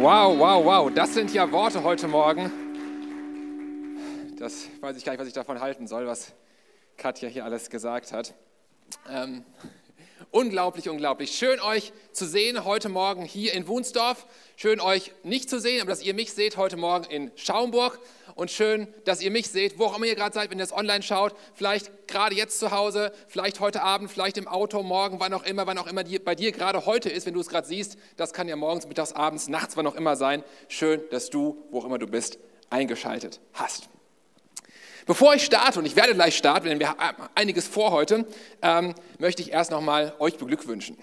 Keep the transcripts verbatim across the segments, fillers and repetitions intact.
Wow, wow, wow, das sind ja Worte heute Morgen. Das weiß ich gar nicht, was ich davon halten soll, was Katja hier alles gesagt hat. Ähm, unglaublich, unglaublich. Schön, euch zu sehen heute Morgen hier in Wunstorf. Schön, euch nicht zu sehen, aber dass ihr mich seht heute Morgen in Schaumburg. Und schön, dass ihr mich seht, wo auch immer ihr gerade seid, wenn ihr das online schaut. Vielleicht gerade jetzt zu Hause, vielleicht heute Abend, vielleicht im Auto, morgen, wann auch immer, wann auch immer die, bei dir gerade heute ist, wenn du es gerade siehst. Das kann ja morgens, mittags, abends, nachts, wann auch immer sein. Schön, dass du, wo auch immer du bist, eingeschaltet hast. Bevor ich starte, und ich werde gleich starten, denn wir haben einiges vor heute, ähm, möchte ich erst nochmal euch beglückwünschen.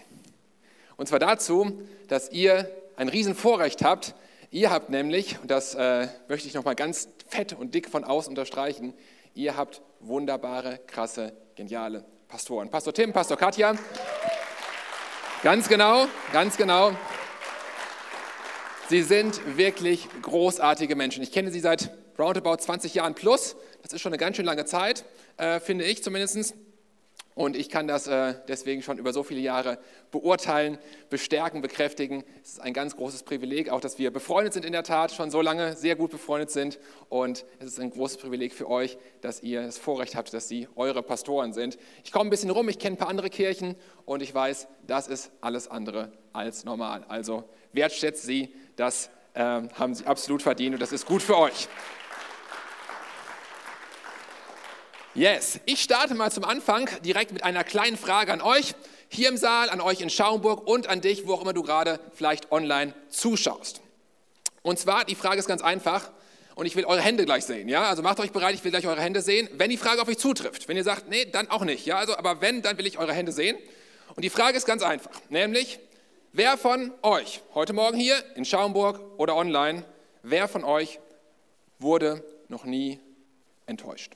Und zwar dazu, dass ihr ein Riesenvorrecht habt. Ihr habt nämlich, und das äh, möchte ich nochmal ganz fett und dick von außen unterstreichen, ihr habt wunderbare, krasse, geniale Pastoren. Pastor Tim, Pastor Katja. Ganz genau, ganz genau. Sie sind wirklich großartige Menschen. Ich kenne sie seit roundabout zwanzig Jahren plus. Das ist schon eine ganz schön lange Zeit, äh, finde ich zumindest. Und ich kann das äh, deswegen schon über so viele Jahre beurteilen, bestärken, bekräftigen. Es ist ein ganz großes Privileg, auch dass wir befreundet sind in der Tat, schon so lange sehr gut befreundet sind. Und es ist ein großes Privileg für euch, dass ihr das Vorrecht habt, dass sie eure Pastoren sind. Ich komme ein bisschen rum, ich kenne ein paar andere Kirchen und ich weiß, das ist alles andere als normal. Also wertschätzt sie, das äh, haben sie absolut verdient und das ist gut für euch. Yes, ich starte mal zum Anfang direkt mit einer kleinen Frage an euch, hier im Saal, an euch in Schaumburg und an dich, wo auch immer du gerade vielleicht online zuschaust. Und zwar, die Frage ist ganz einfach und ich will eure Hände gleich sehen, ja, also macht euch bereit, ich will gleich eure Hände sehen, wenn die Frage auf euch zutrifft. Wenn ihr sagt, nee, dann auch nicht, ja, also, aber wenn, dann will ich eure Hände sehen. Und die Frage ist ganz einfach, nämlich, wer von euch, heute Morgen hier in Schaumburg oder online, wer von euch wurde noch nie enttäuscht?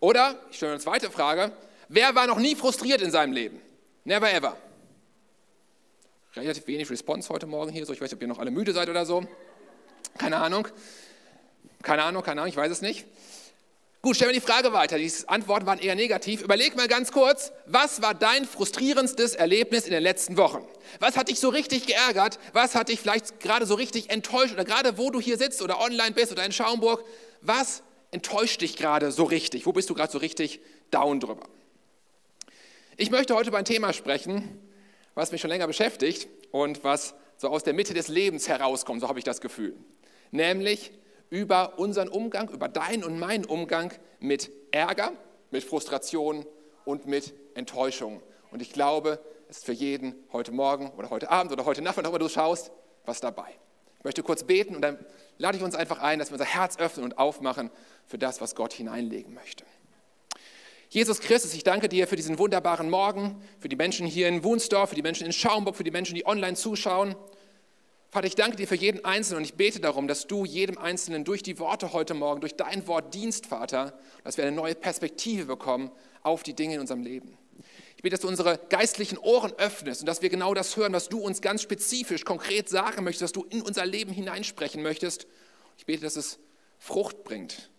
Oder, ich stelle eine zweite Frage, wer war noch nie frustriert in seinem Leben? Never ever. Relativ wenig Response heute Morgen hier, so ich weiß nicht, ob ihr noch alle müde seid oder so. Keine Ahnung. Keine Ahnung, keine Ahnung, ich weiß es nicht. Gut, stellen wir die Frage weiter. Die Antworten waren eher negativ. Überleg mal ganz kurz, was war dein frustrierendstes Erlebnis in den letzten Wochen? Was hat dich so richtig geärgert? Was hat dich vielleicht gerade so richtig enttäuscht? Oder gerade wo du hier sitzt oder online bist oder in Schaumburg, was enttäuscht dich gerade so richtig? Wo bist du gerade so richtig down drüber? Ich möchte heute über ein Thema sprechen, was mich schon länger beschäftigt und was so aus der Mitte des Lebens herauskommt, so habe ich das Gefühl. Nämlich über unseren Umgang, über deinen und meinen Umgang mit Ärger, mit Frustration und mit Enttäuschung. Und ich glaube, es ist für jeden heute Morgen oder heute Abend oder heute Nacht, wann auch immer du schaust, was dabei. Ich möchte kurz beten und dann lade ich uns einfach ein, dass wir unser Herz öffnen und aufmachen für das, was Gott hineinlegen möchte. Jesus Christus, ich danke dir für diesen wunderbaren Morgen, für die Menschen hier in Wunstorf, für die Menschen in Schaumburg, für die Menschen, die online zuschauen. Vater, ich danke dir für jeden Einzelnen und ich bete darum, dass du jedem Einzelnen durch die Worte heute Morgen, durch dein Wort dienst, Vater, dass wir eine neue Perspektive bekommen auf die Dinge in unserem Leben. Ich bete, dass du unsere geistlichen Ohren öffnest und dass wir genau das hören, was du uns ganz spezifisch, konkret sagen möchtest, was du in unser Leben hineinsprechen möchtest. Ich bete, dass es Frucht bringt,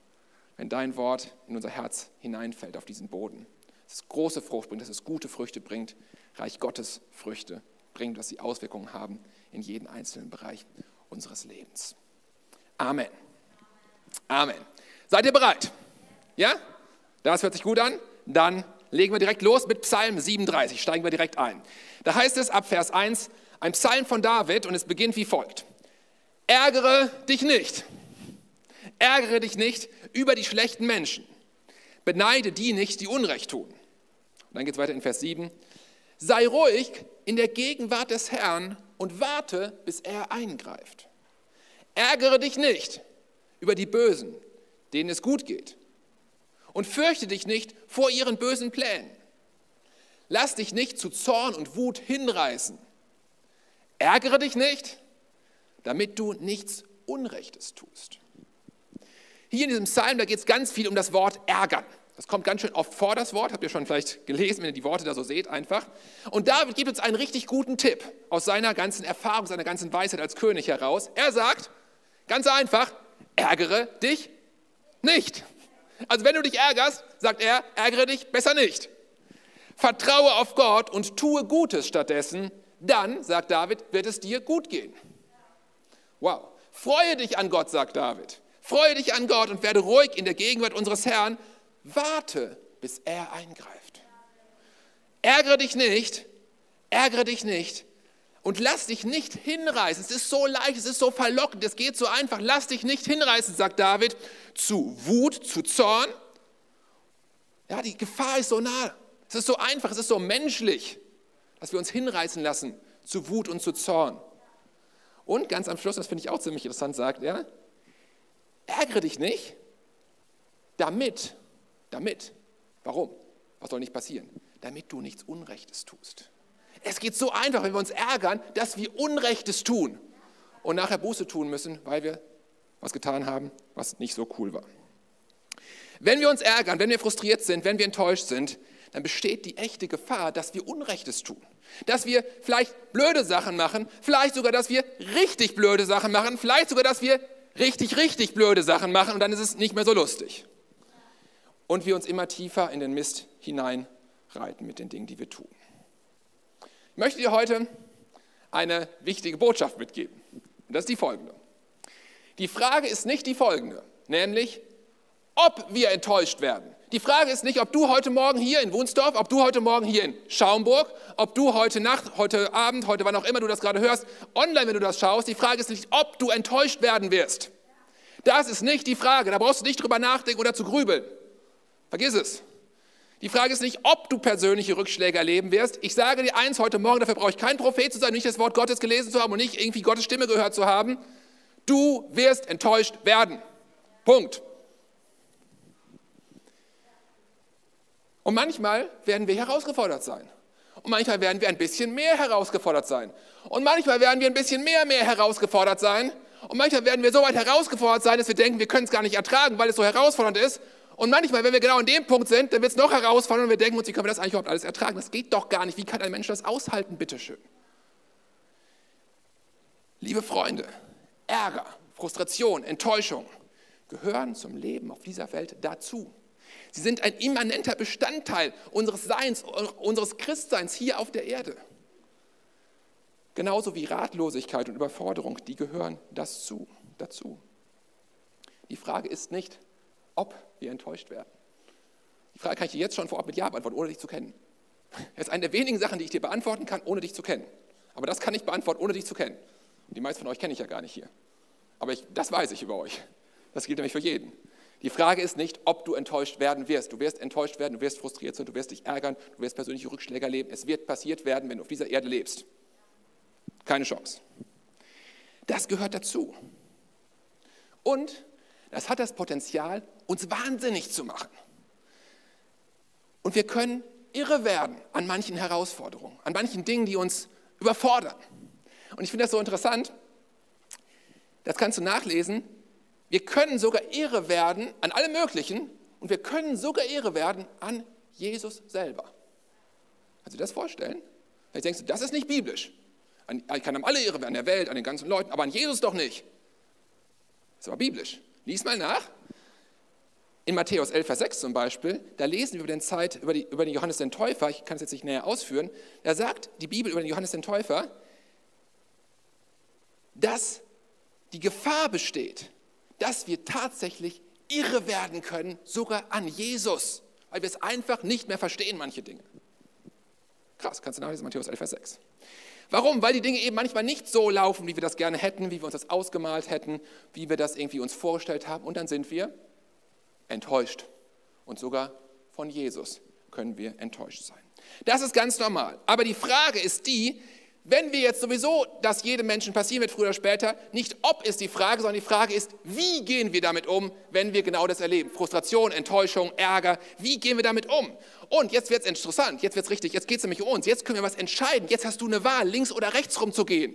wenn dein Wort in unser Herz hineinfällt, auf diesen Boden. Dass es große Frucht bringt, dass es gute Früchte bringt, Reich Gottes Früchte bringt, dass sie Auswirkungen haben in jeden einzelnen Bereich unseres Lebens. Amen. Amen. Seid ihr bereit? Ja? Das hört sich gut an? Dann legen wir direkt los mit Psalm siebenunddreißig, steigen wir direkt ein. Da heißt es ab Vers eins, ein Psalm von David und es beginnt wie folgt. Ärgere dich nicht, ärgere dich nicht über die schlechten Menschen, beneide die nicht, die Unrecht tun. Und dann geht es weiter in Vers sieben. Sei ruhig in der Gegenwart des Herrn und warte, bis er eingreift. Ärgere dich nicht über die Bösen, denen es gut geht. Und fürchte dich nicht vor ihren bösen Plänen. Lass dich nicht zu Zorn und Wut hinreißen. Ärgere dich nicht, damit du nichts Unrechtes tust. Hier in diesem Psalm, da geht es ganz viel um das Wort ärgern. Das kommt ganz schön oft vor, das Wort. Habt ihr schon vielleicht gelesen, wenn ihr die Worte da so seht, einfach. Und David gibt uns einen richtig guten Tipp aus seiner ganzen Erfahrung, seiner ganzen Weisheit als König heraus. Er sagt, ganz einfach, ärgere dich nicht. Also wenn du dich ärgerst, sagt er, ärgere dich besser nicht. Vertraue auf Gott und tue Gutes stattdessen, dann, sagt David, wird es dir gut gehen. Wow. Freue dich an Gott, sagt David. Freue dich an Gott und werde ruhig in der Gegenwart unseres Herrn. Warte, bis er eingreift. Ärgere dich nicht, ärgere dich nicht und lass dich nicht hinreißen. Es ist so leicht, es ist so verlockend, es geht so einfach. Lass dich nicht hinreißen, sagt David, zu Wut, zu Zorn. Ja, die Gefahr ist so nah. Es ist so einfach, es ist so menschlich, dass wir uns hinreißen lassen zu Wut und zu Zorn. Und ganz am Schluss, das finde ich auch ziemlich interessant, sagt er, ärgere dich nicht, damit, damit, warum? Was soll nicht passieren? Damit du nichts Unrechtes tust. Es geht so einfach, wenn wir uns ärgern, dass wir Unrechtes tun und nachher Buße tun müssen, weil wir was getan haben, was nicht so cool war. Wenn wir uns ärgern, wenn wir frustriert sind, wenn wir enttäuscht sind, dann besteht die echte Gefahr, dass wir Unrechtes tun. Dass wir vielleicht blöde Sachen machen, vielleicht sogar, dass wir richtig blöde Sachen machen, vielleicht sogar, dass wir richtig, richtig blöde Sachen machen und dann ist es nicht mehr so lustig. Und wir uns immer tiefer in den Mist hineinreiten mit den Dingen, die wir tun. Ich möchte dir heute eine wichtige Botschaft mitgeben. Und das ist die folgende. Die Frage ist nicht die folgende, nämlich, ob wir enttäuscht werden. Die Frage ist nicht, ob du heute Morgen hier in Wunstorf, ob du heute Morgen hier in Schaumburg, ob du heute Nacht, heute Abend, heute wann auch immer du das gerade hörst, online, wenn du das schaust, die Frage ist nicht, ob du enttäuscht werden wirst. Das ist nicht die Frage, da brauchst du nicht drüber nachdenken oder zu grübeln. Vergiss es. Die Frage ist nicht, ob du persönliche Rückschläge erleben wirst. Ich sage dir eins heute Morgen, dafür brauche ich kein Prophet zu sein, nicht das Wort Gottes gelesen zu haben und nicht irgendwie Gottes Stimme gehört zu haben. Du wirst enttäuscht werden. Punkt. Und manchmal werden wir herausgefordert sein. Und manchmal werden wir ein bisschen mehr herausgefordert sein. Und manchmal werden wir ein bisschen mehr, mehr herausgefordert sein. Und manchmal werden wir so weit herausgefordert sein, dass wir denken, wir können es gar nicht ertragen, weil es so herausfordernd ist. Und manchmal, wenn wir genau an dem Punkt sind, dann wird es noch herausfordernd und wir denken uns, wie können wir das eigentlich überhaupt alles ertragen? Das geht doch gar nicht. Wie kann ein Mensch das aushalten? Bitteschön. Liebe Freunde, Ärger, Frustration, Enttäuschung gehören zum Leben auf dieser Welt dazu. Sie sind ein immanenter Bestandteil unseres Seins, unseres Christseins hier auf der Erde. Genauso wie Ratlosigkeit und Überforderung, die gehören das zu, dazu. Die Frage ist nicht, ob wir enttäuscht werden. Die Frage kann ich dir jetzt schon vorab mit Ja beantworten, ohne dich zu kennen. Das ist eine der wenigen Sachen, die ich dir beantworten kann, ohne dich zu kennen. Aber das kann ich beantworten, ohne dich zu kennen. Und die meisten von euch kenne ich ja gar nicht hier. Aber ich, das weiß ich über euch. Das gilt nämlich für jeden. Die Frage ist nicht, ob du enttäuscht werden wirst. Du wirst enttäuscht werden, du wirst frustriert sein, du wirst dich ärgern, du wirst persönliche Rückschläge erleben. Es wird passiert werden, wenn du auf dieser Erde lebst. Keine Chance. Das gehört dazu. Und das hat das Potenzial, uns wahnsinnig zu machen. Und wir können irre werden an manchen Herausforderungen, an manchen Dingen, die uns überfordern. Und ich finde das so interessant, das kannst du nachlesen. Wir können sogar irre werden an allem Möglichen und wir können sogar irre werden an Jesus selber. Kannst du dir das vorstellen? Vielleicht denkst du, das ist nicht biblisch. Ich kann an alle irre werden, an der Welt, an den ganzen Leuten, aber an Jesus doch nicht. Das ist aber biblisch. Lies mal nach. In Matthäus elf, Vers sechs zum Beispiel, da lesen wir über den, Zeit, über, die, über den Johannes den Täufer, ich kann es jetzt nicht näher ausführen, da sagt die Bibel über den Johannes den Täufer, dass die Gefahr besteht, dass wir tatsächlich irre werden können, sogar an Jesus, weil wir es einfach nicht mehr verstehen, manche Dinge. Krass, kannst du nachlesen, Matthäus elf, Vers sechs. Warum? Weil die Dinge eben manchmal nicht so laufen, wie wir das gerne hätten, wie wir uns das ausgemalt hätten, wie wir das irgendwie uns vorgestellt haben. Und dann sind wir enttäuscht. Und sogar von Jesus können wir enttäuscht sein. Das ist ganz normal. Aber die Frage ist die, wenn wir jetzt sowieso, dass jedem Menschen passieren wird, früher oder später, nicht ob ist die Frage, sondern die Frage ist, wie gehen wir damit um, wenn wir genau das erleben? Frustration, Enttäuschung, Ärger, wie gehen wir damit um? Und jetzt wird es interessant, jetzt wird es richtig, jetzt geht es nämlich um uns, jetzt können wir was entscheiden, jetzt hast du eine Wahl, links oder rechts rum zu gehen.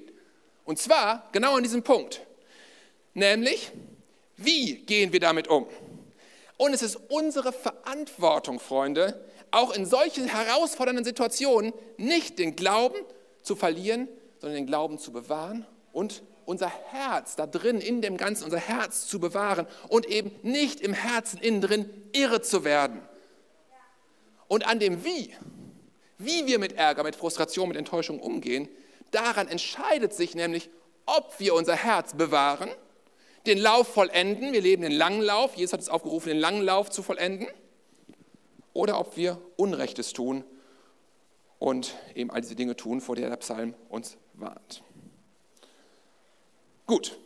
Und zwar genau an diesem Punkt, nämlich, wie gehen wir damit um? Und es ist unsere Verantwortung, Freunde, auch in solchen herausfordernden Situationen nicht den Glauben zu verlieren, sondern den Glauben zu bewahren und unser Herz da drin, in dem Ganzen, unser Herz zu bewahren und eben nicht im Herzen innen drin irre zu werden. Und an dem Wie wie wir mit Ärger, mit Frustration, mit Enttäuschung umgehen, daran entscheidet sich nämlich, ob wir unser Herz bewahren, den Lauf vollenden, wir leben den langen Lauf, Jesus hat uns aufgerufen, den langen Lauf zu vollenden, oder ob wir Unrechtes tun und eben all diese Dinge tun, vor der der Psalm uns warnt. Gut,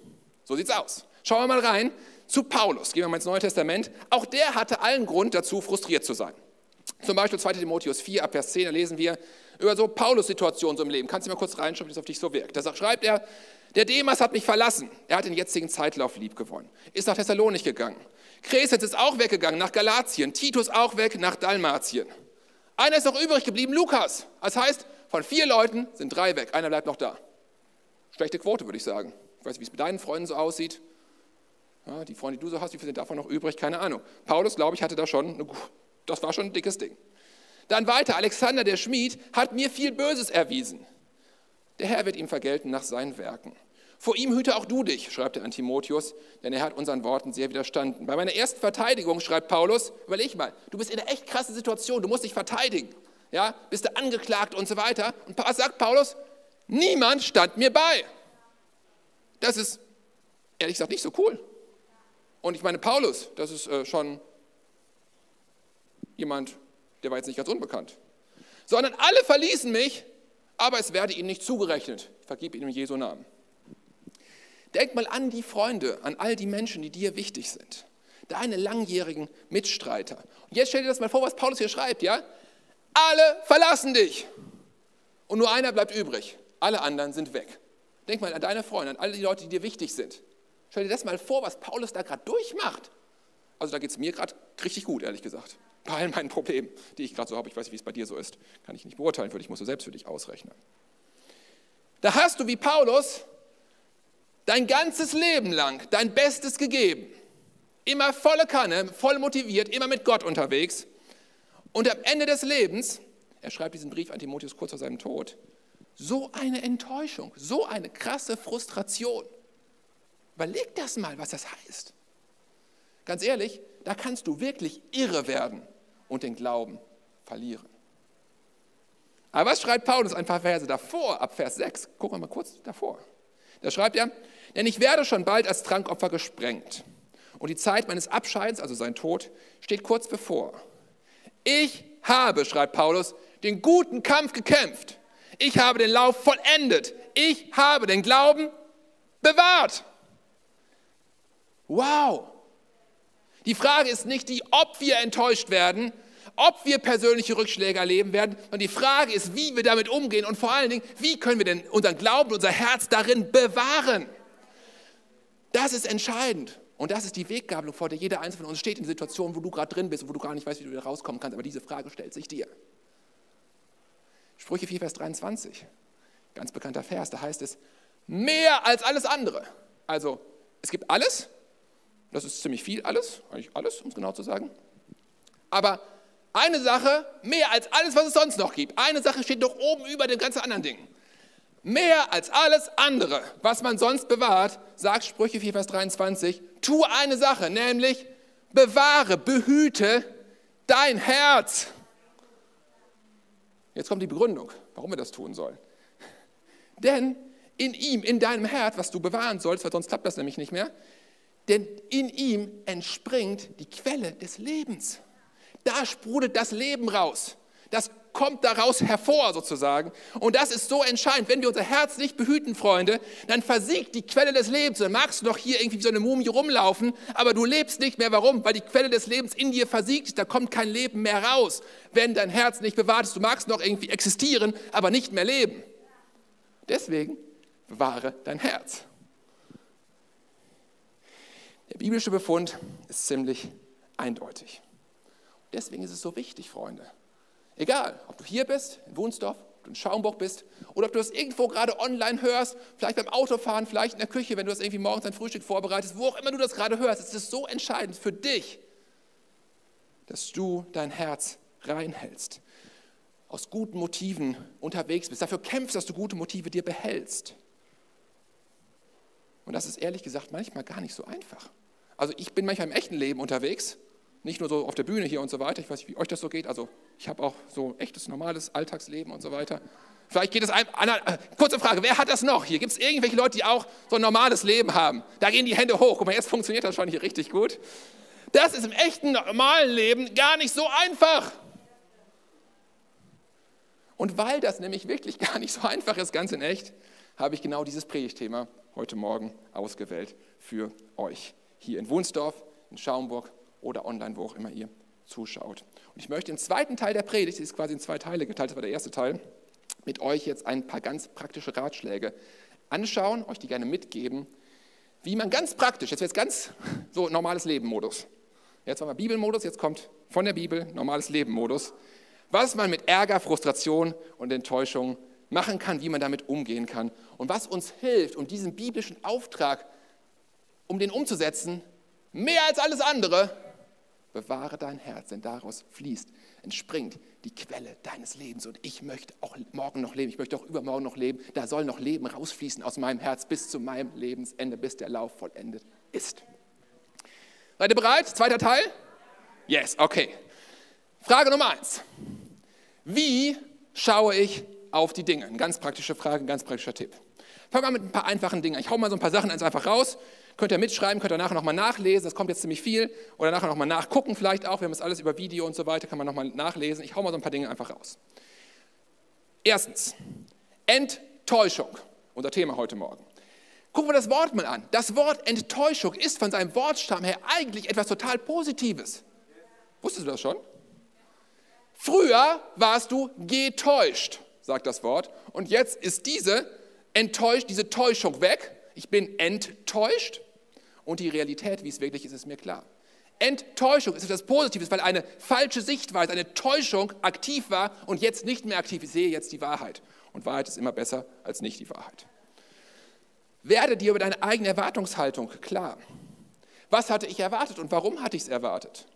so sieht's aus. Schauen wir mal rein zu Paulus, gehen wir mal ins Neue Testament. Auch der hatte allen Grund dazu, frustriert zu sein. Zum Beispiel zweiter Timotheus vier, ab Vers zehn, da lesen wir über so Paulus-Situationen so im Leben. Kannst du mal kurz reinschreiben, wie das auf dich so wirkt? Da schreibt er, der Demas hat mich verlassen. Er hat den jetzigen Zeitlauf lieb gewonnen. Ist nach Thessalonik gegangen. Kresens ist auch weggegangen, nach Galatien. Titus auch weg, nach Dalmatien. Einer ist noch übrig geblieben, Lukas. Das heißt, von vier Leuten sind drei weg. Einer bleibt noch da. Schlechte Quote, würde ich sagen. Ich weiß nicht, wie es mit deinen Freunden so aussieht. Ja, die Freunde, die du so hast, wie viele sind davon noch übrig? Keine Ahnung. Paulus, glaube ich, hatte da schon eine... Das war schon ein dickes Ding. Dann weiter, Alexander, der Schmied, hat mir viel Böses erwiesen. Der Herr wird ihm vergelten nach seinen Werken. Vor ihm hüte auch du dich, schreibt er an Timotheus, denn er hat unseren Worten sehr widerstanden. Bei meiner ersten Verteidigung, schreibt Paulus, überleg mal, du bist in einer echt krassen Situation, du musst dich verteidigen, ja, bist du angeklagt und so weiter. Und was sagt Paulus? Niemand stand mir bei. Das ist, ehrlich gesagt, nicht so cool. Und ich meine, Paulus, das ist äh, schon... Jemand, der war jetzt nicht ganz unbekannt. Sondern alle verließen mich, aber es werde ihnen nicht zugerechnet. Vergib ihnen in Jesu Namen. Denk mal an die Freunde, an all die Menschen, die dir wichtig sind. Deine langjährigen Mitstreiter. Und jetzt stell dir das mal vor, was Paulus hier schreibt, ja? Alle verlassen dich. Und nur einer bleibt übrig. Alle anderen sind weg. Denk mal an deine Freunde, an all die Leute, die dir wichtig sind. Stell dir das mal vor, was Paulus da gerade durchmacht. Also da geht es mir gerade richtig gut, ehrlich gesagt. Bei all meinen Problemen, die ich gerade so habe, ich weiß nicht, wie es bei dir so ist, kann ich nicht beurteilen, ich muss so selbst für dich ausrechnen. Da hast du wie Paulus dein ganzes Leben lang dein Bestes gegeben. Immer volle Kanne, voll motiviert, immer mit Gott unterwegs. Und am Ende des Lebens, er schreibt diesen Brief an Timotheus kurz vor seinem Tod, so eine Enttäuschung, so eine krasse Frustration. Überleg das mal, was das heißt. Ganz ehrlich, da kannst du wirklich irre werden und den Glauben verlieren. Aber was schreibt Paulus ein paar Verse davor, ab Vers sechs? Gucken wir mal kurz davor. Da schreibt er, denn ich werde schon bald als Trankopfer gesprengt. Und die Zeit meines Abscheidens, also sein Tod, steht kurz bevor. Ich habe, schreibt Paulus, den guten Kampf gekämpft. Ich habe den Lauf vollendet. Ich habe den Glauben bewahrt. Wow! Die Frage ist nicht die, ob wir enttäuscht werden, ob wir persönliche Rückschläge erleben werden, sondern die Frage ist, wie wir damit umgehen und vor allen Dingen, wie können wir denn unseren Glauben, unser Herz darin bewahren. Das ist entscheidend und das ist die Weggabelung, vor der jeder Einzelne von uns steht in Situationen, wo du gerade drin bist und wo du gar nicht weißt, wie du wieder rauskommen kannst, aber diese Frage stellt sich dir. Sprüche vier, Vers dreiundzwanzig, ganz bekannter Vers, da heißt es, mehr als alles andere. Also es gibt alles. Das ist ziemlich viel alles, eigentlich alles, um es genau zu sagen. Aber eine Sache, mehr als alles, was es sonst noch gibt. Eine Sache steht noch oben über den ganzen anderen Dingen. Mehr als alles andere, was man sonst bewahrt, sagt Sprüche vier, Vers dreiundzwanzig, tu eine Sache, nämlich bewahre, behüte dein Herz. Jetzt kommt die Begründung, warum wir das tun sollen. Denn in ihm, in deinem Herz, was du bewahren sollst, weil sonst klappt das nämlich nicht mehr, denn in ihm entspringt die Quelle des Lebens. Da sprudelt das Leben raus. Das kommt daraus hervor sozusagen. Und das ist so entscheidend. Wenn wir unser Herz nicht behüten, Freunde, dann versiegt die Quelle des Lebens. Dann magst du noch hier irgendwie wie so eine Mumie rumlaufen, aber du lebst nicht mehr. Warum? Weil die Quelle des Lebens in dir versiegt. Da kommt kein Leben mehr raus, wenn dein Herz nicht bewahrt ist. Du magst noch irgendwie existieren, aber nicht mehr leben. Deswegen bewahre dein Herz. Der biblische Befund ist ziemlich eindeutig. Und deswegen ist es so wichtig, Freunde. Egal, ob du hier bist, in Wunstorf, ob du in Schaumburg bist oder ob du das irgendwo gerade online hörst, vielleicht beim Autofahren, vielleicht in der Küche, wenn du das irgendwie morgens dein Frühstück vorbereitest, wo auch immer du das gerade hörst, es ist so entscheidend für dich, dass du dein Herz reinhältst, aus guten Motiven unterwegs bist, dafür kämpfst, dass du gute Motive dir behältst. Und das ist ehrlich gesagt manchmal gar nicht so einfach. Also ich bin manchmal im echten Leben unterwegs Nicht nur so auf der Bühne hier und so weiter. Ich weiß nicht, wie euch das so geht. Also ich habe auch so echtes, normales Alltagsleben und so weiter. Vielleicht geht es einem, einer, kurze Frage, wer hat das noch? Hier gibt es irgendwelche Leute, die auch so ein normales Leben haben. Da gehen die Hände hoch. Guck mal, jetzt funktioniert das schon hier richtig gut. Das ist im echten, normalen Leben gar nicht so einfach. Und weil das nämlich wirklich gar nicht so einfach ist, ganz in echt, habe ich genau dieses Predigtthema heute Morgen ausgewählt für euch. Hier in Wunstorf, in Schaumburg oder online, wo auch immer ihr zuschaut. Und ich möchte im zweiten Teil der Predigt, die ist quasi in zwei Teile geteilt, das war der erste Teil, mit euch jetzt ein paar ganz praktische Ratschläge anschauen, euch die gerne mitgeben, wie man ganz praktisch, jetzt wird es ganz so normales Leben-Modus. Jetzt haben wir Bibelmodus, jetzt kommt von der Bibel normales Leben-Modus. Was man mit Ärger, Frustration und Enttäuschung machen kann, wie man damit umgehen kann und was uns hilft, um diesen biblischen Auftrag, um den umzusetzen, mehr als alles andere, bewahre dein Herz, denn daraus fließt, entspringt die Quelle deines Lebens. Und ich möchte auch morgen noch leben, ich möchte auch übermorgen noch leben. Da soll noch Leben rausfließen aus meinem Herz bis zu meinem Lebensende, bis der Lauf vollendet ist. Seid ihr bereit? Zweiter Teil? Yes, okay. Frage Nummer eins. Wie schaue ich auf die Dinge? Eine ganz praktische Frage, ein ganz praktischer Tipp. Fangen wir mit ein paar einfachen Dingen an. Ich hau mal so ein paar Sachen einfach raus. Könnt ihr mitschreiben, könnt ihr nachher nochmal nachlesen, das kommt jetzt ziemlich viel. Oder nachher nochmal nachgucken vielleicht auch, wir haben das alles über Video und so weiter, kann man nochmal nachlesen. Ich hau mal so ein paar Dinge einfach raus. Erstens, Enttäuschung, unser Thema heute Morgen. Gucken wir das Wort mal an. Das Wort Enttäuschung ist von seinem Wortstamm her eigentlich etwas total Positives. Wusstest du das schon? Früher warst du getäuscht, sagt das Wort. Und jetzt ist diese enttäuscht, diese Täuschung weg. Ich bin enttäuscht und die Realität, wie es wirklich ist, ist mir klar. Enttäuschung ist etwas Positives, weil eine falsche Sichtweise, eine Täuschung aktiv war und jetzt nicht mehr aktiv. Ich sehe jetzt die Wahrheit und Wahrheit ist immer besser als nicht die Wahrheit. Werde dir über deine eigene Erwartungshaltung klar. Was hatte ich erwartet und warum hatte ich es erwartet?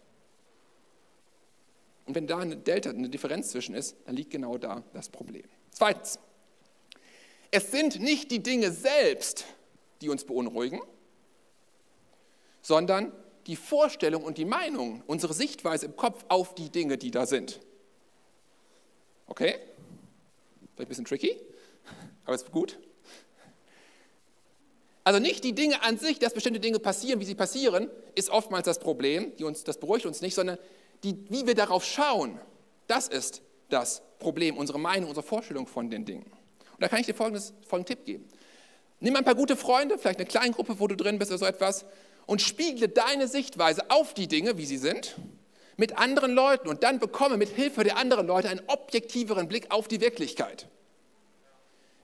Und wenn da eine Delta, eine Differenz zwischen ist, dann liegt genau da das Problem. Zweitens, es sind nicht die Dinge selbst, die uns beunruhigen, sondern die Vorstellung und die Meinung, unsere Sichtweise im Kopf auf die Dinge, die da sind. Okay? Vielleicht ein bisschen tricky, aber ist gut. Also nicht die Dinge an sich, dass bestimmte Dinge passieren, wie sie passieren, ist oftmals das Problem, die uns, das beruhigt uns nicht, sondern die, wie wir darauf schauen, das ist das Problem, unsere Meinung, unsere Vorstellung von den Dingen. Und da kann ich dir folgendes, folgenden Tipp geben. Nimm ein paar gute Freunde, vielleicht eine Kleingruppe, wo du drin bist oder so etwas, und spiegle deine Sichtweise auf die Dinge, wie sie sind, mit anderen Leuten und dann bekomme mit Hilfe der anderen Leute einen objektiveren Blick auf die Wirklichkeit.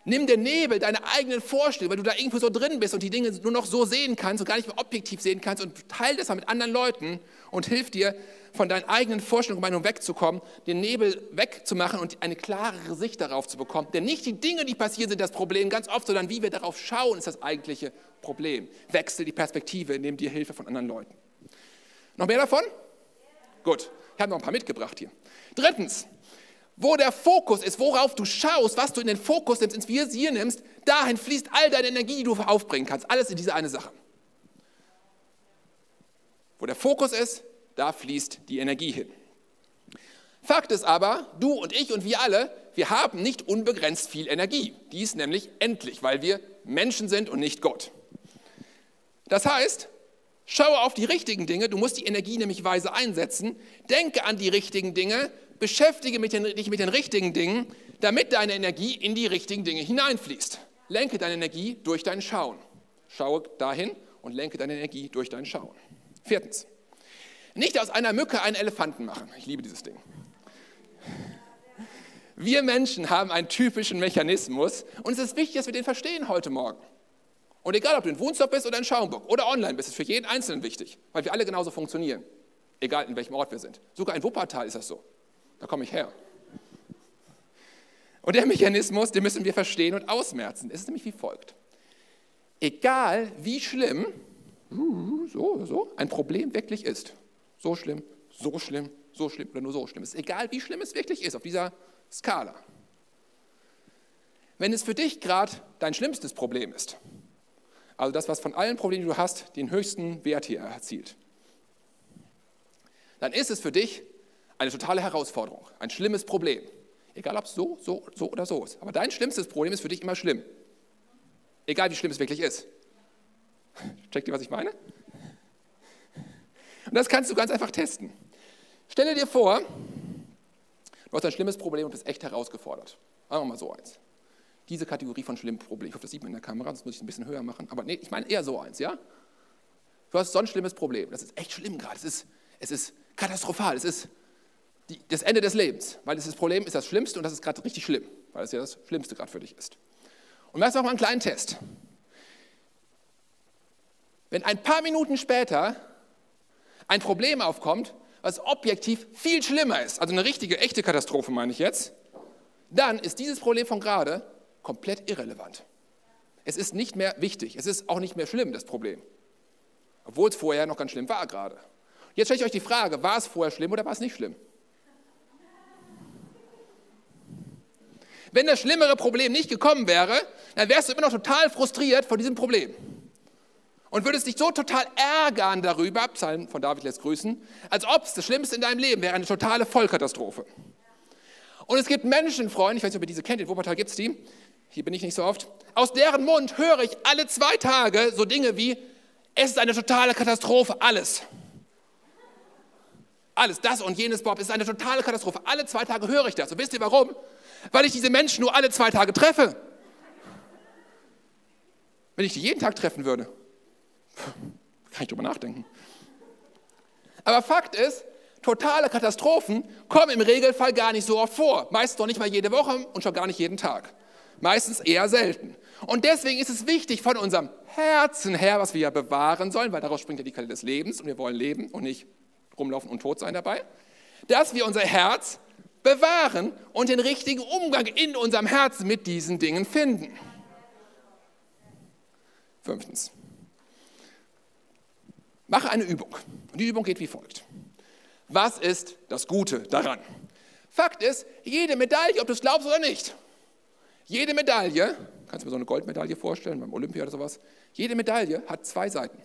Nimm den Nebel deiner eigenen Vorstellung, weil du da irgendwo so drin bist und die Dinge nur noch so sehen kannst und gar nicht mehr objektiv sehen kannst und teile das mal mit anderen Leuten und hilf dir, von deinen eigenen Vorstellungen und Meinungen wegzukommen, den Nebel wegzumachen und eine klarere Sicht darauf zu bekommen. Denn nicht die Dinge, die passieren, sind das Problem ganz oft, sondern wie wir darauf schauen, ist das eigentliche Problem. Wechsel die Perspektive, nimm dir Hilfe von anderen Leuten. Noch mehr davon? Gut, ich habe noch ein paar mitgebracht hier. Drittens. Wo der Fokus ist, worauf du schaust, was du in den Fokus nimmst, ins Visier nimmst, dahin fließt all deine Energie, die du aufbringen kannst. Alles in diese eine Sache. Wo der Fokus ist, da fließt die Energie hin. Fakt ist aber, du und ich und wir alle, wir haben nicht unbegrenzt viel Energie. Die ist nämlich endlich, weil wir Menschen sind und nicht Gott. Das heißt, schaue auf die richtigen Dinge, du musst die Energie nämlich weise einsetzen, denke an die richtigen Dinge, beschäftige dich mit den richtigen Dingen, damit deine Energie in die richtigen Dinge hineinfließt. Lenke deine Energie durch dein Schauen. Schaue dahin und lenke deine Energie durch dein Schauen. Viertens, nicht aus einer Mücke einen Elefanten machen. Ich liebe dieses Ding. Wir Menschen haben einen typischen Mechanismus und es ist wichtig, dass wir den verstehen heute Morgen. Und egal, ob du in Wunstorf bist oder in Schaumburg oder online bist, ist für jeden Einzelnen wichtig, weil wir alle genauso funktionieren, egal in welchem Ort wir sind. Sogar in Wuppertal ist das so. Da komme ich her. Und der Mechanismus, den müssen wir verstehen und ausmerzen. Es ist nämlich wie folgt. Egal wie schlimm so, so, ein Problem wirklich ist, so schlimm, so schlimm, so schlimm oder nur so schlimm, es ist egal wie schlimm es wirklich ist auf dieser Skala. Wenn es für dich gerade dein schlimmstes Problem ist, also das, was von allen Problemen, die du hast, den höchsten Wert hier erzielt, dann ist es für dich eine totale Herausforderung, ein schlimmes Problem. Egal, ob es so, so, so oder so ist. Aber dein schlimmstes Problem ist für dich immer schlimm. Egal, wie schlimm es wirklich ist. Checkt ihr, was ich meine? Und das kannst du ganz einfach testen. Stelle dir vor, du hast ein schlimmes Problem und bist echt herausgefordert. Machen wir mal so eins. Diese Kategorie von schlimmen Problemen. Ich hoffe, das sieht man in der Kamera, sonst muss ich es ein bisschen höher machen. Aber nee, ich meine eher so eins, ja? Du hast so ein schlimmes Problem. Das ist echt schlimm gerade. Es ist, es ist katastrophal. Es ist die, das Ende des Lebens. Weil das Problem ist das Schlimmste und das ist gerade richtig schlimm. Weil das ja das Schlimmste gerade für dich ist. Und machst auch mal einen kleinen Test. Wenn ein paar Minuten später ein Problem aufkommt, was objektiv viel schlimmer ist, also eine richtige, echte Katastrophe meine ich jetzt, dann ist dieses Problem von gerade komplett irrelevant. Es ist nicht mehr wichtig, es ist auch nicht mehr schlimm, das Problem. Obwohl es vorher noch ganz schlimm war gerade. Jetzt stelle ich euch die Frage, war es vorher schlimm oder war es nicht schlimm? Wenn das schlimmere Problem nicht gekommen wäre, dann wärst du immer noch total frustriert von diesem Problem. Und würdest dich so total ärgern darüber, Psalm von David lässt grüßen, als ob es das Schlimmste in deinem Leben wäre, eine totale Vollkatastrophe. Und es gibt Menschen, Freunde, ich weiß nicht, ob ihr diese kennt, in Wuppertal gibt es die, hier bin ich nicht so oft, aus deren Mund höre ich alle zwei Tage so Dinge wie, es ist eine totale Katastrophe, alles. Alles, das und jenes, Bob, es ist eine totale Katastrophe. Alle zwei Tage höre ich das. Und wisst ihr warum? Weil ich diese Menschen nur alle zwei Tage treffe. Wenn ich die jeden Tag treffen würde, kann ich drüber nachdenken. Aber Fakt ist, totale Katastrophen kommen im Regelfall gar nicht so oft vor. Meistens noch nicht mal jede Woche und schon gar nicht jeden Tag. Meistens eher selten. Und deswegen ist es wichtig von unserem Herzen her, was wir ja bewahren sollen, weil daraus springt ja die Quelle des Lebens und wir wollen leben und nicht rumlaufen und tot sein dabei, dass wir unser Herz bewahren und den richtigen Umgang in unserem Herzen mit diesen Dingen finden. Fünftens. Mache eine Übung. Und die Übung geht wie folgt. Was ist das Gute daran? Fakt ist, jede Medaille, ob du es glaubst oder nicht, jede Medaille, kannst du mir so eine Goldmedaille vorstellen, beim Olympia oder sowas, jede Medaille hat zwei Seiten.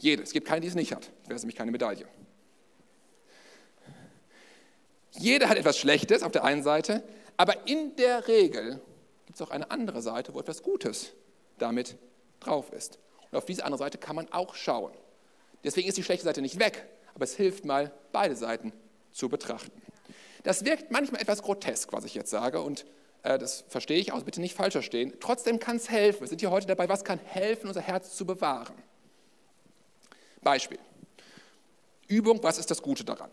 Jede. Es gibt keine, die es nicht hat. Das wäre nämlich keine Medaille. Jede hat etwas Schlechtes auf der einen Seite, aber in der Regel gibt es auch eine andere Seite, wo etwas Gutes damit drauf ist. Und auf diese andere Seite kann man auch schauen. Deswegen ist die schlechte Seite nicht weg, aber es hilft mal, beide Seiten zu betrachten. Das wirkt manchmal etwas grotesk, was ich jetzt sage, und äh, das verstehe ich auch, bitte nicht falsch verstehen. Trotzdem kann es helfen. Wir sind hier heute dabei, was kann helfen, unser Herz zu bewahren. Beispiel. Übung, was ist das Gute daran?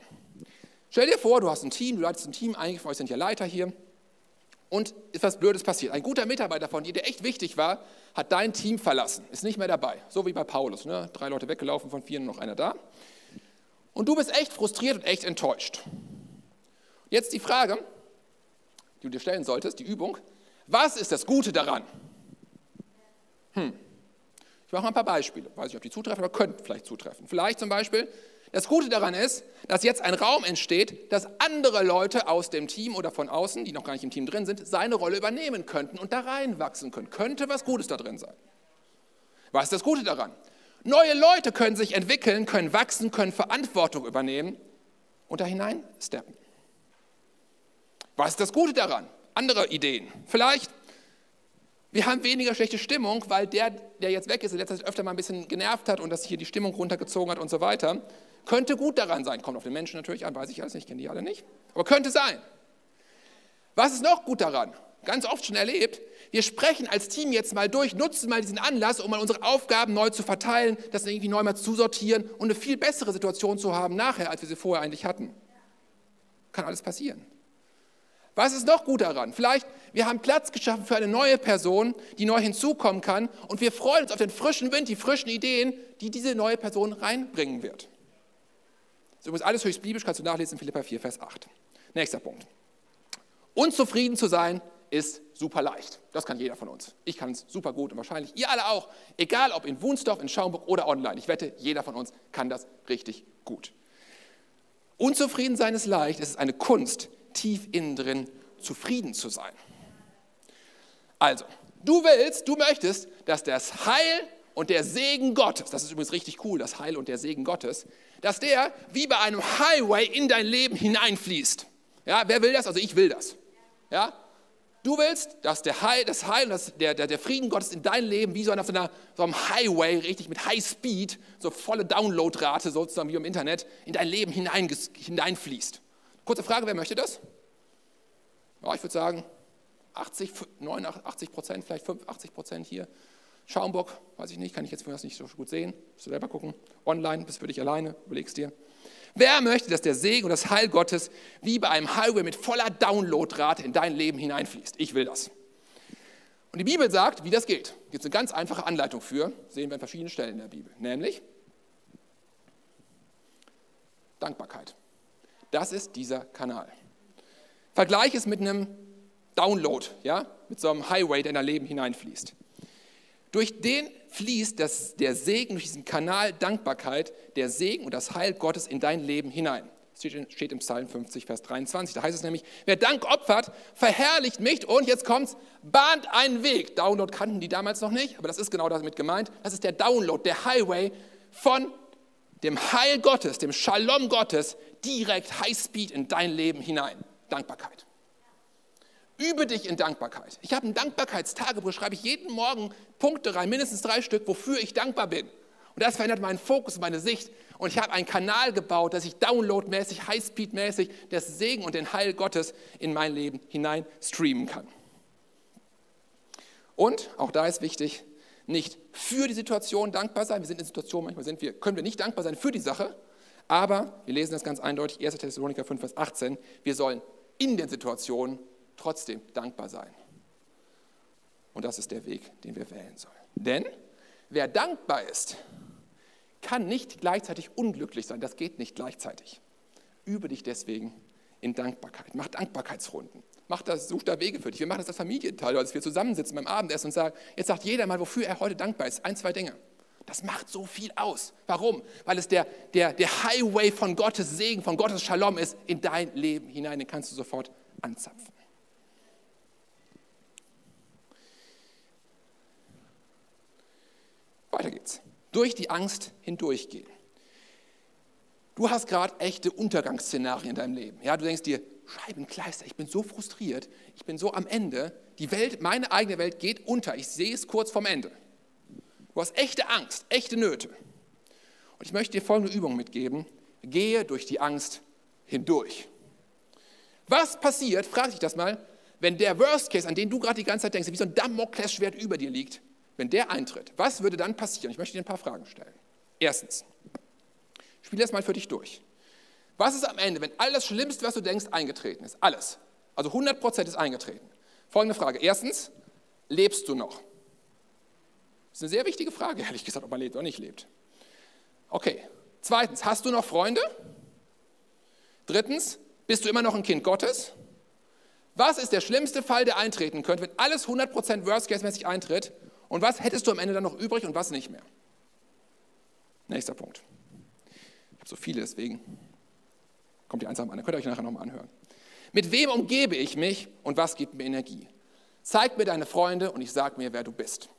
Stell dir vor, du hast ein Team, du leitest ein Team, einige von euch sind ja Leiter hier, und ist was Blödes passiert. Ein guter Mitarbeiter von dir, der echt wichtig war, hat dein Team verlassen, ist nicht mehr dabei. So wie bei Paulus, ne? Drei Leute weggelaufen, von vier nur noch einer da. Und du bist echt frustriert und echt enttäuscht. Jetzt die Frage, die du dir stellen solltest, die Übung, was ist das Gute daran? Hm. Ich mache mal ein paar Beispiele. Weiß nicht, ob die zutreffen, aber könnten vielleicht zutreffen. Vielleicht zum Beispiel, das Gute daran ist, dass jetzt ein Raum entsteht, dass andere Leute aus dem Team oder von außen, die noch gar nicht im Team drin sind, seine Rolle übernehmen könnten und da reinwachsen können. Könnte was Gutes da drin sein. Was ist das Gute daran? Neue Leute können sich entwickeln, können wachsen, können Verantwortung übernehmen und da hineinsteppen. Was ist das Gute daran? Andere Ideen. Vielleicht, wir haben weniger schlechte Stimmung, weil der, der jetzt weg ist, in letzter Zeit öfter mal ein bisschen genervt hat und dass hier die Stimmung runtergezogen hat und so weiter, könnte gut daran sein. Kommt auf den Menschen natürlich an, weiß ich alles nicht, kenne die alle nicht. Aber könnte sein. Was ist noch gut daran? Ganz oft schon erlebt, wir sprechen als Team jetzt mal durch, nutzen mal diesen Anlass, um mal unsere Aufgaben neu zu verteilen, das irgendwie neu mal zu sortieren und eine viel bessere Situation zu haben nachher, als wir sie vorher eigentlich hatten. Kann alles passieren. Was ist noch gut daran? Vielleicht, wir haben Platz geschaffen für eine neue Person, die neu hinzukommen kann und wir freuen uns auf den frischen Wind, die frischen Ideen, die diese neue Person reinbringen wird. Das ist übrigens alles höchst biblisch, kannst du nachlesen in Philipper vier, Vers acht. Nächster Punkt. Unzufrieden zu sein ist super leicht. Das kann jeder von uns. Ich kann es super gut und wahrscheinlich ihr alle auch. Egal ob in Wunstorf, in Schaumburg oder online. Ich wette, jeder von uns kann das richtig gut. Unzufrieden sein ist leicht. Es ist eine Kunst, tief innen drin zufrieden zu sein. Also, du willst, du möchtest, dass das Heil und der Segen Gottes, das ist übrigens richtig cool, das Heil und der Segen Gottes, dass der wie bei einem Highway in dein Leben hineinfließt. Ja, wer will das? Also ich will das. Ja? Du willst, dass der Heil, das Heil, dass der, der, der Frieden Gottes in dein Leben wie so, einer, so, einer, so einem Highway, richtig mit High Speed, so volle Downloadrate sozusagen wie im Internet, in dein Leben hinein, hineinfließt. Kurze Frage, wer möchte das? Ja, ich würde sagen, achtzig, neunundachtzig Prozent, vielleicht fünfundachtzig Prozent hier. Schaumburg, weiß ich nicht, kann ich jetzt vorher nicht so gut sehen. Musst du selber gucken. Online, bist für dich alleine, überlegst dir. Wer möchte, dass der Segen und das Heil Gottes wie bei einem Highway mit voller Downloadrate in dein Leben hineinfließt? Ich will das. Und die Bibel sagt, wie das geht. Gibt es eine ganz einfache Anleitung für, sehen wir an verschiedenen Stellen in der Bibel. Nämlich Dankbarkeit. Das ist dieser Kanal. Vergleich es mit einem Download, ja, mit so einem Highway, der in dein Leben hineinfließt. Durch den fließt das, der Segen, durch diesen Kanal Dankbarkeit, der Segen und das Heil Gottes in dein Leben hinein. Das steht im Psalm fünfzig, Vers dreiundzwanzig. Da heißt es nämlich, wer Dank opfert, verherrlicht mich und jetzt kommt's, bahnt einen Weg. Download kannten die damals noch nicht, aber das ist genau damit gemeint. Das ist der Download, der Highway von dem Heil Gottes, dem Shalom Gottes, direkt Highspeed in dein Leben hinein. Dankbarkeit. Übe dich in Dankbarkeit. Ich habe ein Dankbarkeitstagebuch, schreibe ich jeden Morgen Punkte rein, mindestens drei Stück, wofür ich dankbar bin. Und das verändert meinen Fokus, meine Sicht. Und ich habe einen Kanal gebaut, dass ich downloadmäßig, highspeedmäßig das Segen und den Heil Gottes in mein Leben hinein streamen kann. Und auch da ist wichtig, nicht für die Situation dankbar sein. Wir sind in Situationen, manchmal sind wir, können wir nicht dankbar sein für die Sache. Aber wir lesen das ganz eindeutig, erster. Thessaloniker fünf, Vers achtzehn. Wir sollen in den Situationen trotzdem dankbar sein. Und das ist der Weg, den wir wählen sollen. Denn wer dankbar ist, kann nicht gleichzeitig unglücklich sein. Das geht nicht gleichzeitig. Übe dich deswegen in Dankbarkeit. Mach Dankbarkeitsrunden. Mach das, such da Wege für dich. Wir machen das als Familie teilweise, als wir zusammensitzen beim Abendessen und sagen, jetzt sagt jeder mal, wofür er heute dankbar ist. Ein, zwei Dinge. Das macht so viel aus. Warum? Weil es der, der, der Highway von Gottes Segen, von Gottes Shalom ist, in dein Leben hinein. Den kannst du sofort anzapfen. Weiter geht's. Durch die Angst hindurchgehen. Du hast gerade echte Untergangsszenarien in deinem Leben. Ja, du denkst dir, Scheibenkleister, ich bin so frustriert, ich bin so am Ende, die Welt, meine eigene Welt geht unter, ich sehe es kurz vorm Ende. Du hast echte Angst, echte Nöte. Und ich möchte dir folgende Übung mitgeben. Gehe durch die Angst hindurch. Was passiert, frag dich das mal, wenn der Worst Case, an den du gerade die ganze Zeit denkst, wie so ein Damoklesschwert über dir liegt, wenn der eintritt, was würde dann passieren? Ich möchte dir ein paar Fragen stellen. Erstens, spiel das mal für dich durch. Was ist am Ende, wenn alles Schlimmste, was du denkst, eingetreten ist? Alles. Also hundert Prozent ist eingetreten. Folgende Frage. Erstens, lebst du noch? Das ist eine sehr wichtige Frage, ehrlich gesagt, ob man lebt oder nicht lebt. Okay. Zweitens, hast du noch Freunde? Drittens, bist du immer noch ein Kind Gottes? Was ist der schlimmste Fall, der eintreten könnte, wenn alles hundert Prozent Worst-Case-mäßig eintritt? Und was hättest du am Ende dann noch übrig und was nicht mehr? Nächster Punkt. Ich habe so viele, deswegen kommt die einsam an. Dann könnt ihr euch nachher nochmal anhören. Mit wem umgebe ich mich und was gibt mir Energie? Zeig mir deine Freunde und ich sag mir, wer du bist.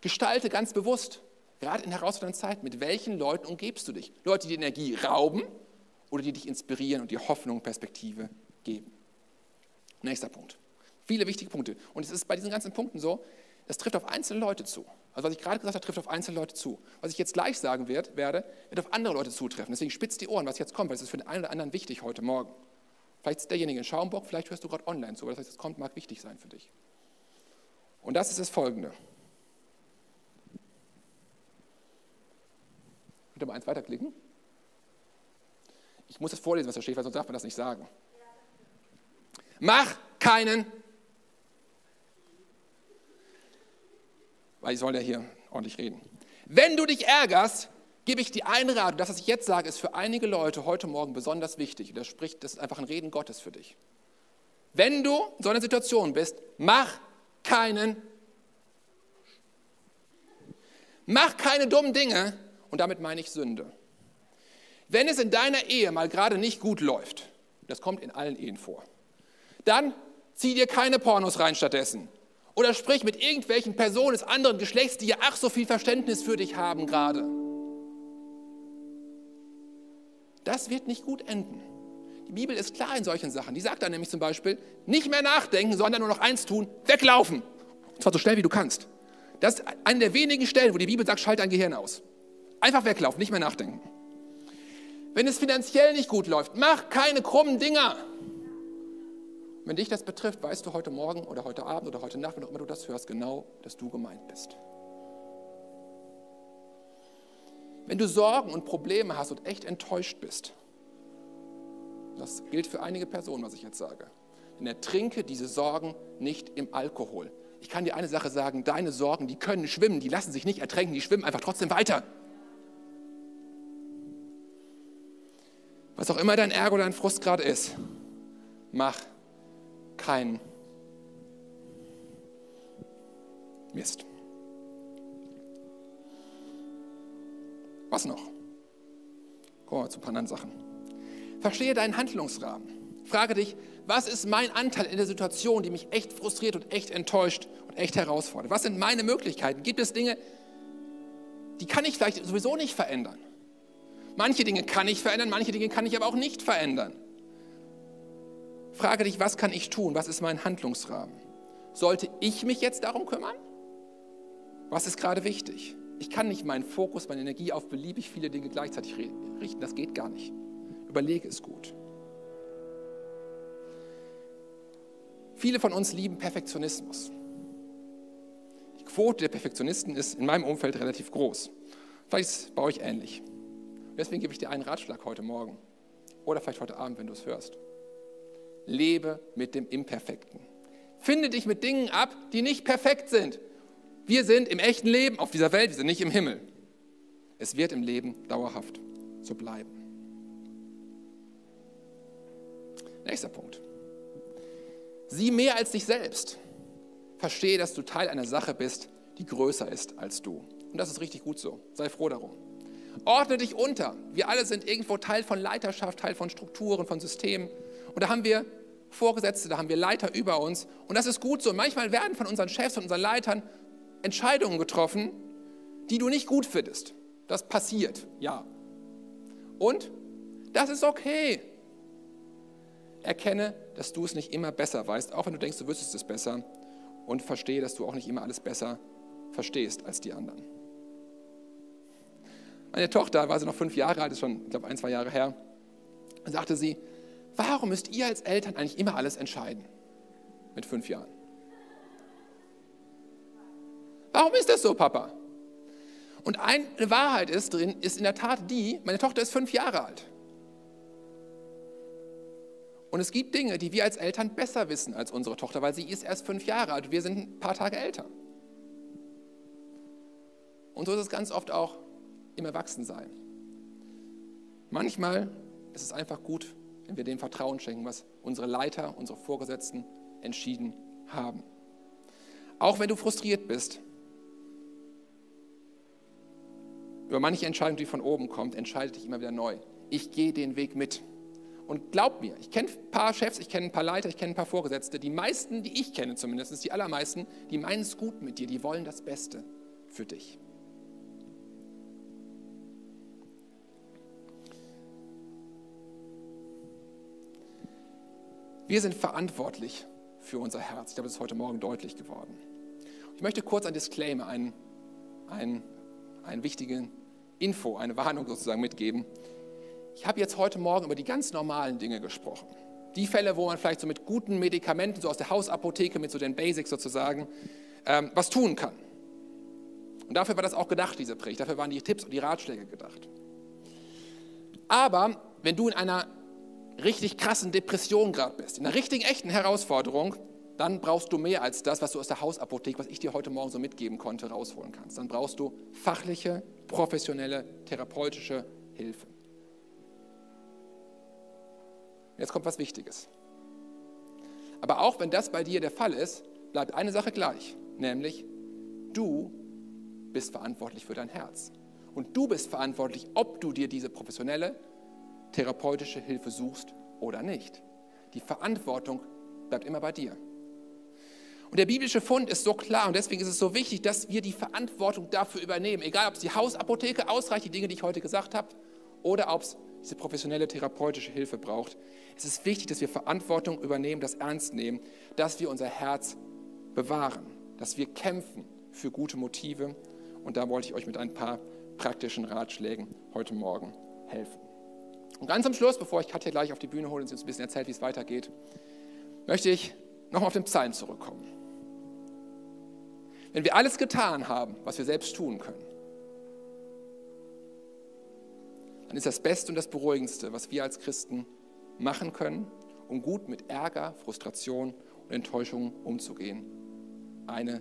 Gestalte ganz bewusst, gerade in herausfordernden Zeiten, mit welchen Leuten umgebst du dich? Leute, die Energie rauben oder die dich inspirieren und dir Hoffnung und Perspektive geben. Nächster Punkt. Viele wichtige Punkte. Und es ist bei diesen ganzen Punkten so, das trifft auf einzelne Leute zu. Also was ich gerade gesagt habe, trifft auf einzelne Leute zu. Was ich jetzt gleich sagen werd, werde, wird auf andere Leute zutreffen. Deswegen spitzt die Ohren, was jetzt kommt, weil es ist für den einen oder anderen wichtig heute Morgen. Vielleicht ist derjenige in Schaumburg, vielleicht hörst du gerade online zu, weil das heißt, es kommt, mag wichtig sein für dich. Und das ist das Folgende. Könnt ihr mal eins weiterklicken? Ich muss das vorlesen, was da steht, weil sonst darf man das nicht sagen. Mach keinen... Weil ich soll ja hier ordentlich reden. Wenn du dich ärgerst, gebe ich die Einladung. Das, was ich jetzt sage, ist für einige Leute heute Morgen besonders wichtig. Und das spricht, das ist einfach ein Reden Gottes für dich. Wenn du in so einer Situation bist, mach keinen, mach keine dummen Dinge. Und damit meine ich Sünde. Wenn es in deiner Ehe mal gerade nicht gut läuft, das kommt in allen Ehen vor, dann zieh dir keine Pornos rein stattdessen. Oder sprich mit irgendwelchen Personen des anderen Geschlechts, die ja ach so viel Verständnis für dich haben gerade. Das wird nicht gut enden. Die Bibel ist klar in solchen Sachen. Die sagt dann nämlich zum Beispiel, nicht mehr nachdenken, sondern nur noch eins tun, weglaufen. Und zwar so schnell, wie du kannst. Das ist eine der wenigen Stellen, wo die Bibel sagt, schalte dein Gehirn aus. Einfach weglaufen, nicht mehr nachdenken. Wenn es finanziell nicht gut läuft, mach keine krummen Dinger. Wenn dich das betrifft, weißt du heute Morgen oder heute Abend oder heute Nacht, wenn auch immer du das hörst, genau, dass du gemeint bist. Wenn du Sorgen und Probleme hast und echt enttäuscht bist, das gilt für einige Personen, was ich jetzt sage, dann ertrinke diese Sorgen nicht im Alkohol. Ich kann dir eine Sache sagen, deine Sorgen, die können schwimmen, die lassen sich nicht ertränken, die schwimmen einfach trotzdem weiter. Was auch immer dein Ärger oder dein Frust gerade ist, mach keinen Mist. Was noch? Kommen wir zu ein paar anderen Sachen. Verstehe deinen Handlungsrahmen. Frage dich, was ist mein Anteil in der Situation, die mich echt frustriert und echt enttäuscht und echt herausfordert? Was sind meine Möglichkeiten? Gibt es Dinge, die kann ich vielleicht sowieso nicht verändern? Manche Dinge kann ich verändern, manche Dinge kann ich aber auch nicht verändern. Frage dich, was kann ich tun? Was ist mein Handlungsrahmen? Sollte ich mich jetzt darum kümmern? Was ist gerade wichtig? Ich kann nicht meinen Fokus, meine Energie auf beliebig viele Dinge gleichzeitig richten. Das geht gar nicht. Überlege es gut. Viele von uns lieben Perfektionismus. Die Quote der Perfektionisten ist in meinem Umfeld relativ groß. Vielleicht ist es bei euch ähnlich. Deswegen gebe ich dir einen Ratschlag heute Morgen oder vielleicht heute Abend, wenn du es hörst. Lebe mit dem Imperfekten. Finde dich mit Dingen ab, die nicht perfekt sind. Wir sind im echten Leben auf dieser Welt, wir sind nicht im Himmel. Es wird im Leben dauerhaft so bleiben. Nächster Punkt. Sieh mehr als dich selbst. Verstehe, dass du Teil einer Sache bist, die größer ist als du. Und das ist richtig gut so. Sei froh darum. Ordne dich unter. Wir alle sind irgendwo Teil von Leiterschaft, Teil von Strukturen, von Systemen. Und da haben wir Vorgesetzte, da haben wir Leiter über uns. Und das ist gut so. Und manchmal werden von unseren Chefs und unseren Leitern Entscheidungen getroffen, die du nicht gut findest. Das passiert, ja. Und das ist okay. Erkenne, dass du es nicht immer besser weißt, auch wenn du denkst, du wüsstest es besser. Und verstehe, dass du auch nicht immer alles besser verstehst als die anderen. Meine Tochter, war sie noch fünf Jahre alt, ist schon, ich glaube, ein, zwei Jahre her, sagte sie, warum müsst ihr als Eltern eigentlich immer alles entscheiden? Mit fünf Jahren. Warum ist das so, Papa? Und eine Wahrheit ist drin, ist in der Tat die, meine Tochter ist fünf Jahre alt. Und es gibt Dinge, die wir als Eltern besser wissen als unsere Tochter, weil sie ist erst fünf Jahre alt und wir sind ein paar Tage älter. Und so ist es ganz oft auch im Erwachsensein. Manchmal ist es einfach gut, wenn wir dem Vertrauen schenken, was unsere Leiter, unsere Vorgesetzten entschieden haben. Auch wenn du frustriert bist über manche Entscheidung, die von oben kommt, entscheide dich immer wieder neu. Ich gehe den Weg mit. Und glaub mir, ich kenne ein paar Chefs, ich kenne ein paar Leiter, ich kenne ein paar Vorgesetzte. Die meisten, die ich kenne zumindest, die allermeisten, die meinen es gut mit dir, die wollen das Beste für dich. Wir sind verantwortlich für unser Herz. Ich glaube, das ist heute Morgen deutlich geworden. Ich möchte kurz ein Disclaimer, einen, einen, einen wichtigen Info, eine Warnung sozusagen mitgeben. Ich habe jetzt heute Morgen über die ganz normalen Dinge gesprochen. Die Fälle, wo man vielleicht so mit guten Medikamenten, so aus der Hausapotheke, mit so den Basics sozusagen, ähm, was tun kann. Und dafür war das auch gedacht, diese Predigt. Dafür waren die Tipps und die Ratschläge gedacht. Aber wenn du in einer richtig krassen Depression gerade bist, in einer richtigen, echten Herausforderung, dann brauchst du mehr als das, was du aus der Hausapotheke, was ich dir heute Morgen so mitgeben konnte, rausholen kannst. Dann brauchst du fachliche, professionelle, therapeutische Hilfe. Jetzt kommt was Wichtiges. Aber auch wenn das bei dir der Fall ist, bleibt eine Sache gleich, nämlich du bist verantwortlich für dein Herz. Und du bist verantwortlich, ob du dir diese professionelle, therapeutische Hilfe suchst oder nicht. Die Verantwortung bleibt immer bei dir. Und der biblische Fund ist so klar und deswegen ist es so wichtig, dass wir die Verantwortung dafür übernehmen. Egal, ob es die Hausapotheke ausreicht, die Dinge, die ich heute gesagt habe, oder ob es diese professionelle therapeutische Hilfe braucht. Es ist wichtig, dass wir Verantwortung übernehmen, das ernst nehmen, dass wir unser Herz bewahren, dass wir kämpfen für gute Motive. Und da wollte ich euch mit ein paar praktischen Ratschlägen heute Morgen helfen. Und ganz am Schluss, bevor ich Katja gleich auf die Bühne hole und sie uns ein bisschen erzählt, wie es weitergeht, möchte ich nochmal auf den Psalm zurückkommen. Wenn wir alles getan haben, was wir selbst tun können, dann ist das Beste und das Beruhigendste, was wir als Christen machen können, um gut mit Ärger, Frustration und Enttäuschung umzugehen. Eine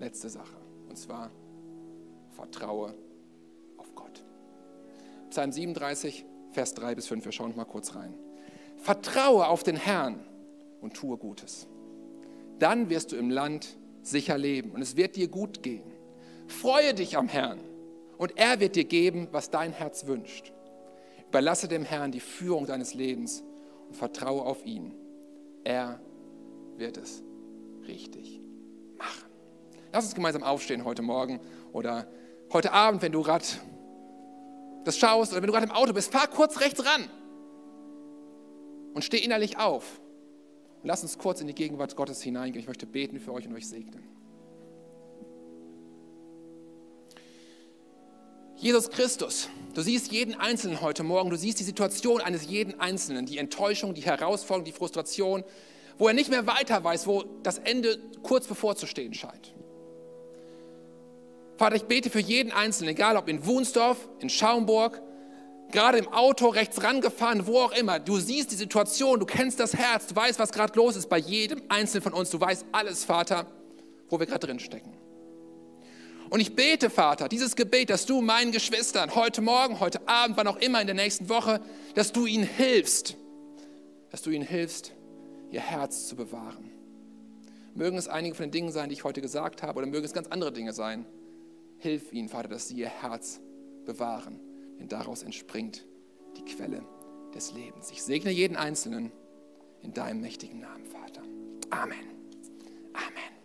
letzte Sache, und zwar vertraue auf Gott. Psalm siebenunddreißig, Vers drei bis fünf, wir schauen mal kurz rein. Vertraue auf den Herrn und tue Gutes. Dann wirst du im Land sicher leben und es wird dir gut gehen. Freue dich am Herrn und er wird dir geben, was dein Herz wünscht. Überlasse dem Herrn die Führung deines Lebens und vertraue auf ihn. Er wird es richtig machen. Lass uns gemeinsam aufstehen heute Morgen oder heute Abend, wenn du gerade das schaust oder wenn du gerade im Auto bist, fahr kurz rechts ran und steh innerlich auf. Und lass uns kurz in die Gegenwart Gottes hineingehen. Ich möchte beten für euch und euch segnen. Jesus Christus, du siehst jeden Einzelnen heute Morgen, du siehst die Situation eines jeden Einzelnen, die Enttäuschung, die Herausforderung, die Frustration, wo er nicht mehr weiter weiß, wo das Ende kurz bevorzustehen scheint. Vater, ich bete für jeden Einzelnen, egal ob in Wunstorf, in Schaumburg, gerade im Auto, rechts rangefahren, wo auch immer. Du siehst die Situation, du kennst das Herz, du weißt, was gerade los ist bei jedem Einzelnen von uns. Du weißt alles, Vater, wo wir gerade drin stecken. Und ich bete, Vater, dieses Gebet, dass du meinen Geschwistern heute Morgen, heute Abend, wann auch immer in der nächsten Woche, dass du ihnen hilfst, dass du ihnen hilfst, ihr Herz zu bewahren. Mögen es einige von den Dingen sein, die ich heute gesagt habe, oder mögen es ganz andere Dinge sein. Hilf ihnen, Vater, dass sie ihr Herz bewahren, denn daraus entspringt die Quelle des Lebens. Ich segne jeden Einzelnen in deinem mächtigen Namen, Vater. Amen. Amen.